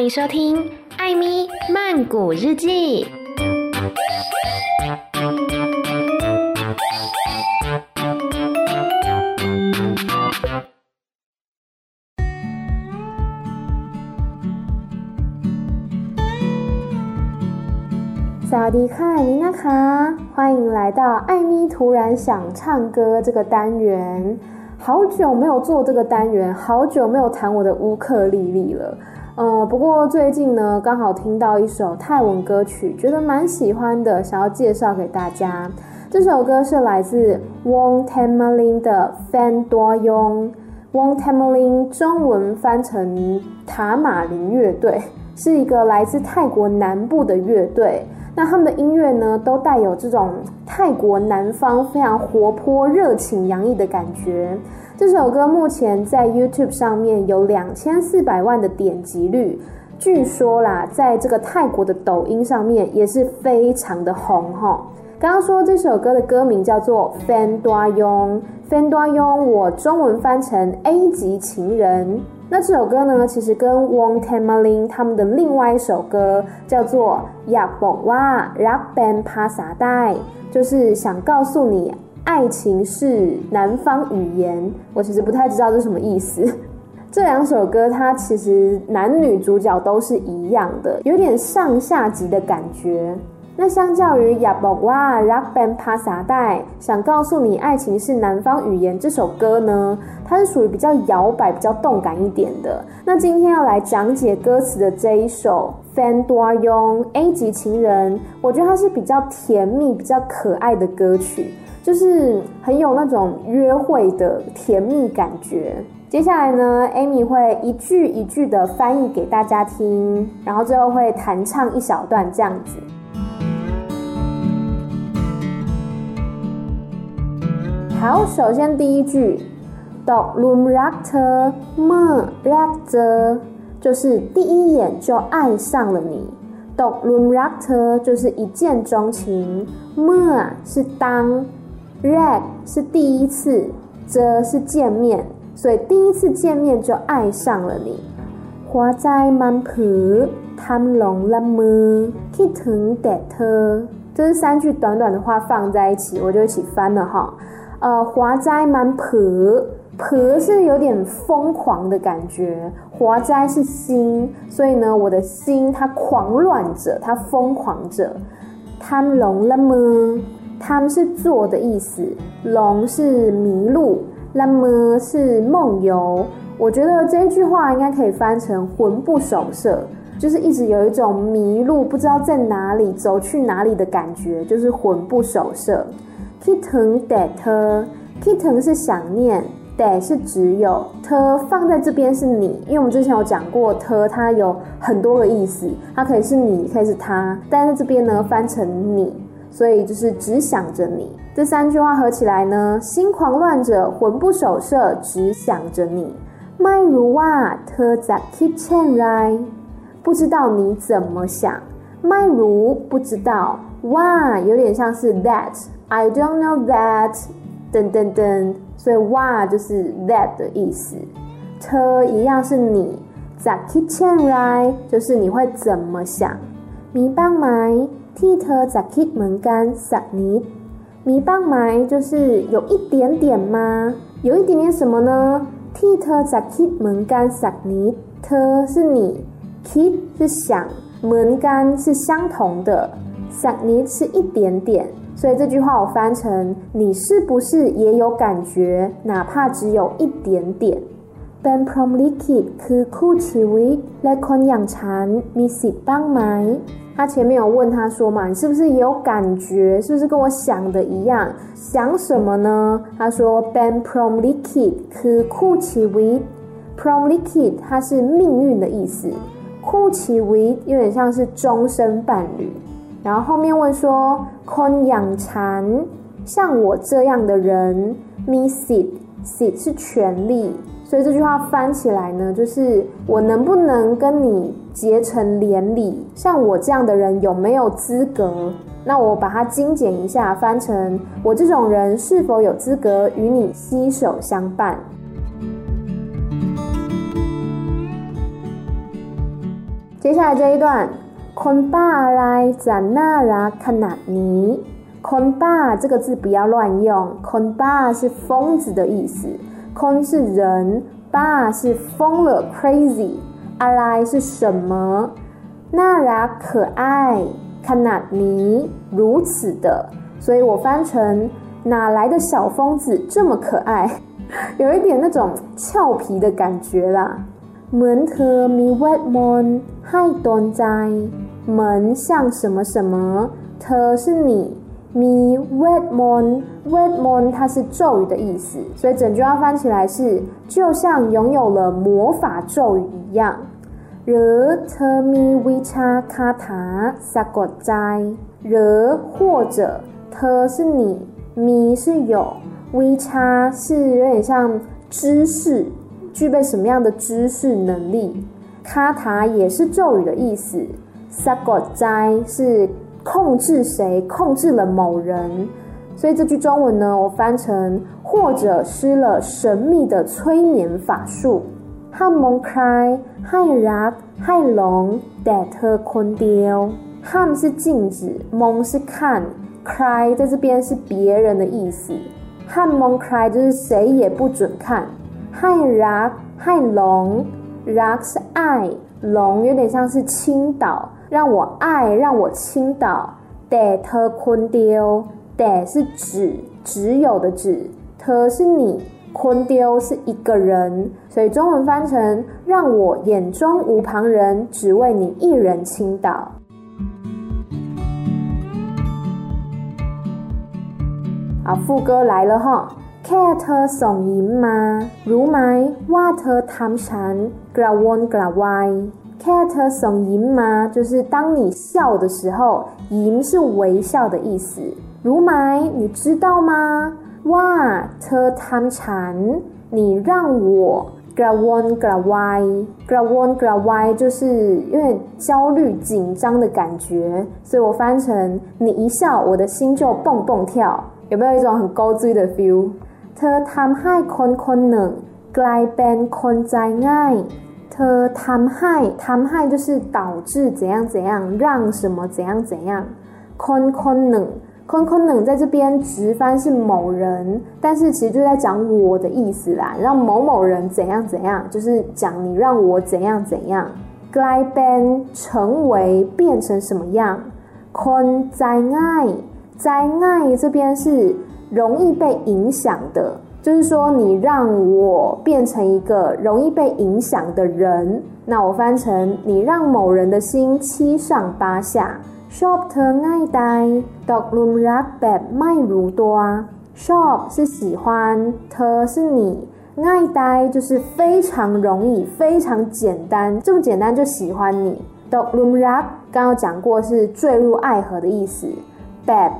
欢迎收听《艾咪曼谷日记》。萨瓦迪卡妮娜卡，欢迎来到艾咪突然想唱歌这个单元。好久没有做这个单元，好久没有弹我的乌克丽丽了。不过最近呢，刚好听到一首泰文歌曲，觉得蛮喜欢的，想要介绍给大家。这首歌是来自 วงแทมมะริน 的《แฟนตัวยง A級情人》，中文翻成塔马林乐队，是一个来自泰国南部的乐队。那他们的音乐呢，都带有这种泰国南方非常活泼、热情洋溢的感觉。这首歌目前在 YouTube 上面有2400万的点击率，据说啦，在这个泰国的抖音上面也是非常的红哈。刚刚说这首歌的歌名叫做《แฟนตัวยง》，《แฟนตัวยง》我中文翻成 A 级情人。那这首歌呢，其实跟 วงแทมมะริน 他们的另外一首歌叫做《อยากบอกว่ารักเป็นภาษาใต้》，就是想告诉你爱情是南方语言。我其实不太知道这是什么意思。这两首歌它其实男女主角都是一样的，有点上下级的感觉。那相较于 อยากบอกว่ารักเป็นภาษาใต้ 想告诉你爱情是南方语言这首歌呢，它是属于比较摇摆、比较动感一点的。那今天要来讲解歌词的这一首《แฟนตัวยง A 級情人》，我觉得它是比较甜蜜、比较可爱的歌曲，就是很有那种约会的甜蜜感觉。接下来呢， Amy 会一句一句的翻译给大家听，然后最后会弹唱一小段这样子。好，首先第一句ตกหลุมรักเธอเมื่อแรกเจอ，就是第一眼就爱上了你。ตกหลุมรักเธอ就是一见钟情，เมื่อ是当，แรก是第一次，เจอ是见面，所以第一次见面就爱上了你。หัวใจมันผือทำหลงละมือคิดถึงแต่เธอ，这是三句短短的话放在一起，我就一起翻了哈。华斋蛮婆，婆是有点疯狂的感觉，华斋是心，所以呢，我的心它狂乱着，它疯狂着。贪龙了么？贪是做的意思，龙是迷路，了么是梦游。我觉得这一句话应该可以翻成魂不守舍，就是一直有一种迷路，不知道在哪里，走去哪里的感觉，就是魂不守舍。คิดถึงแต่เธอ，คิดถึง是想念，แต่是只有，เธอ放在这边是你，因为我们之前有讲过，เธอ它有很多个意思，它可以是你，可以是他，但是这边呢翻成你，所以就是只想着你。这三句话合起来呢，心狂乱着，魂不守舍，只想着你。ไม่รู้ว่าเธอจะคิดเช่นไร，不知道你怎么想。ไม่รู้不知道，哇有点像是 that。I don't know that 等等等，所以哇就是 that 的意思。เธอ一样是你，จะคิดเช่นไร就是你会怎么想。มีบ้างไหมที่เธอจะคิดเหมือนกันสักนิด，มีบ้างไหม就是有一点点吗？有一点点什么呢？ที่เธอจะคิดเหมือนกันสักนิด，เธอ是你，คิด是想，เหมือนกัน是相同的，สักนิด是一点点。所以这句话我翻成你是不是也有感觉，哪怕只有一点点。เป็นพรหมลิขิตคือคู่ชีวิตและคนอย่างฉันมีสิทธิ์บ้างไหม？他前面有问他说嘛，你是不是也有感觉，是不是跟我想的一样？想什么呢？他说เป็นพรหมลิขิตคือคู่ชีวิต，พรหมลิขิต它是命运的意思，คู่ชีวิต有点像是终身伴侣。然后后面问说คนอย่างฉัน像我这样的人，มีสิทธิ์，สิทธิ์是权利，所以这句话翻起来呢，就是我能不能跟你结成连理，像我这样的人有没有资格。那我把它精简一下，翻成我这种人是否有资格与你携手相伴。接下来这一段คนบ้าอะไรจะน่ารักขนาดนี้คนบ้า这个字不要乱用คนบ้า是疯子的意思คน是人บ้า是疯了 crazy อะไร是什么น่ารัก可爱ขนาดนี้如此的所以我翻成哪来的小疯子这么可爱有一点那种俏皮的感觉啦เหมือนเธอมีเวทมนต์ให้โดนใจเหมือน像什么什么เธอ是你มีเวทมนต์เวทมนต์它是咒语的意思所以整句话翻起来是就像拥有了魔法咒语一样หรือเธอมีวิชาคาถาสะกดใจหรือ或者เธอ是你迷是有微差是有点像知识具备什么样的知识能力卡塔也是咒语的意思萨果斋是控制谁控制了某人所以这句中文呢我翻成或者施了神秘的催眠法术ให้มองใครให้รักให้หลงแต่เธอคนเดียวห้าม是禁止蒙是看cry 在这边是别人的意思汉蒙 cry 就是谁也不准看汉 rak 汉龙 rak 是爱龙有点像是倾倒让我爱让我倾倒 de te kundiu de 是指只有的指 te 是你 kundiu 是一个人所以中文翻成让我眼中无旁人只为你一人倾倒好副歌来了哈แค่เธอส่งยิ้มมารู้ไหมว่าเธอทำฉันกระวนกระวายแค่เธอส่งยิ้มมา就是当你笑的时候ยิ้ม是微笑的意思รู้ไหม你知道吗ว่าเธอทำฉัน你让我กระวนกระวายกระวนกระวาย就是有点焦虑紧张的感觉所以我翻成你一笑我的心就蹦蹦跳有没有一种很高追的 feel เธอทำให้คนคนหนึ่งกลายเป็นคนใจง่ายเธอทำให้就是导致怎样怎样让什么怎样怎样คนคนหนึ่ง在这边直翻是某人但是其实就在讲我的意思啦让某某人怎样怎样就是讲你让我怎样怎样กลายเป็น成为变成什么样คนใจง่าย灾害这边是容易被影响的就是说你让我变成一个容易被影响的人那我翻成你让某人的心七上八下ชอบเธอง่ายดายตกหลุมรักแบบไม่รู้ตัวชอบ是喜欢เธอ是你ง่ายดาย就是非常容易非常简单这么简单就喜欢你ตกหลุมรัก刚刚讲过是坠入爱河的意思แบบ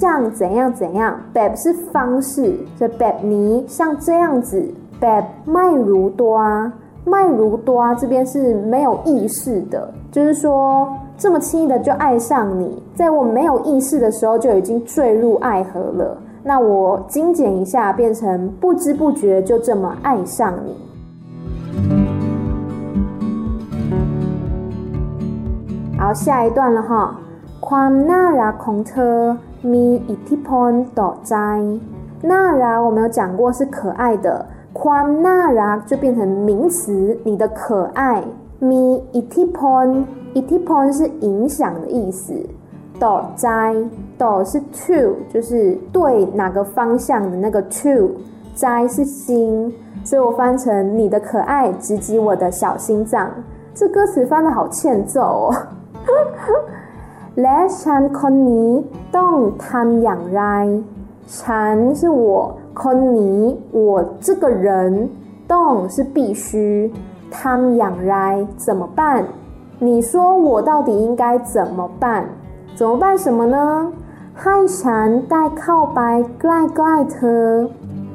像怎样怎样 แบบ是方式所以แบบนี้像这样子 แบบไม่รู้ตัวไม่รู้ตัว这边是没有意识的就是说这么轻易的就爱上你在我没有意识的时候就已经坠入爱河了那我精简一下变成不知不觉就这么爱上你好下一段了哈ความน่ารักของเธอมีอิทธิพลต่อใจน่ารัก我们有讲过是可爱的ความน่ารัก就变成名词你的可爱มีอิทธิพล是影响的意思ต่อใจต่อ是 to 就是对哪个方向的那个 to ใจ是心所以我翻成你的可爱直击我的小心脏这歌词翻得好欠揍哦และฉันคนนี้ต้องทำอย่างไรฉัน是我คนนี้我这个人ต้อง是必须ทำอย่างไร怎么办你说我到底应该怎么办什么呢ให้ฉันได้เข้าไปใกล้ๆเธอ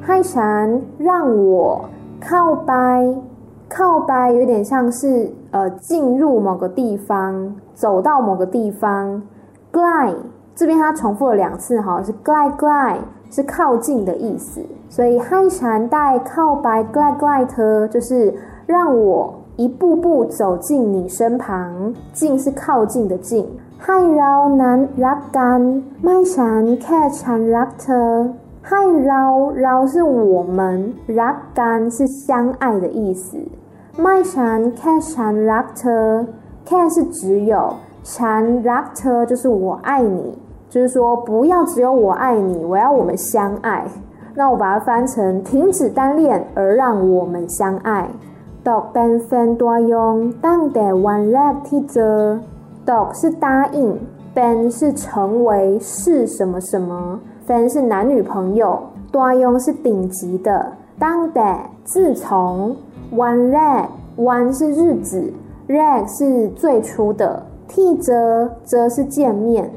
ให้ฉัน让我เข้าไป有点像是进入某个地方走到某个地方 glide 这边它重复了两次哈是 glide glide 是靠近的意思所以ให้ฉันได้เข้าไปใกล้ๆเธอ就是让我一步步走进你身旁，近是靠近的近。ให้เรานั้นรักกันไม่ฉันแค่ฉันรักเธอให้เราเรา是我们รักกัน是相爱的意思ไม่ฉันแค่ฉันรักเธอแค่是只有ฉันรักเธอ就是我爱你就是说不要只有我爱你我要我们相爱那我把它翻成停止单恋而让我们相爱ตกเป็นแฟนตัวยงตั้งแต่วันแรกที่เจอDog 是答应 Ben 是成为是什么什么 Ben 是男女朋友 ตัว用 是顶级的当代自从 One Rag One 是日子 Rag 是最初的 替折折是见面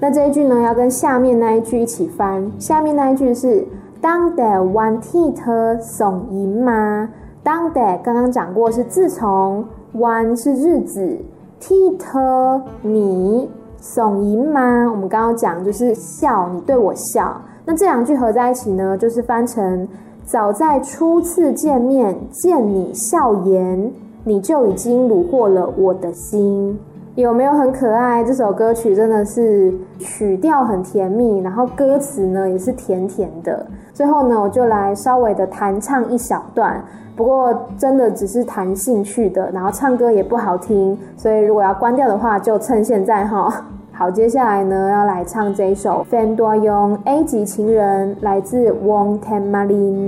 那这一句呢要跟下面那一句一起翻下面那一句是当代 One 替特送赢吗当代刚刚讲过是自从 One 是日子替特你送赢吗我们刚刚讲就是笑你对我笑那这两句合在一起呢就是翻成早在初次见面见你笑颜你就已经虏获了我的心有没有很可爱这首歌曲真的是曲调很甜蜜然后歌词呢也是甜甜的最后呢我就来稍微的弹唱一小段不过真的只是弹兴趣的然后唱歌也不好听所以如果要关掉的话就趁现在哈。好接下来呢要来唱这一首 แฟนตัวยง A 級情人 来自 วงแทมมะริน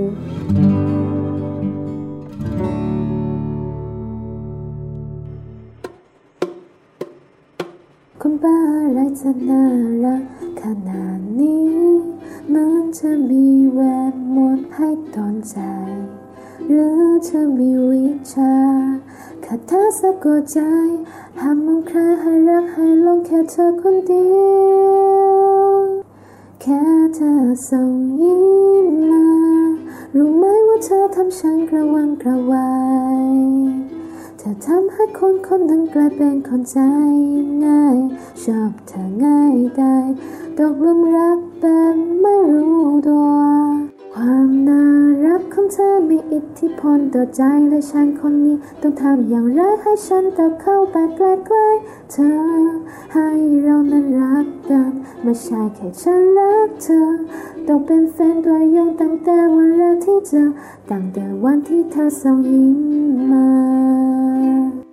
คนบ้าอะไรจะน่ารักขนาดนี้เหมือนเธอมีเวทมนต์ให้ตอนใจหรือเธอมีวิชาคาถาสะกดใจห้ามมองใครให้รักให้หลงแค่เธอคนเดียวแค่เธอส่งยิ้มมารู้ไหมว่าเธอทำฉันกระวังกระวายเธอทำให้คนคนนั้นกลายเป็นคนใจง่ายชอบเธอง่ายได้ตกหลุมรักแบบไม่รู้ตัวความน่ารักของเธอมีอิทธิพลต่อใจและฉันคนนี้ต้องทำอย่างไรให้ฉันต้องเข้าไปใกล้ๆเธอให้เรานั้นรักกันไม่ใช่แค่ฉันรักเธอต้องเป็นแฟนตัวยงตั้งแต่วันแรกที่เจอตั้งแต่วันที่เธอส่งยิ้มมา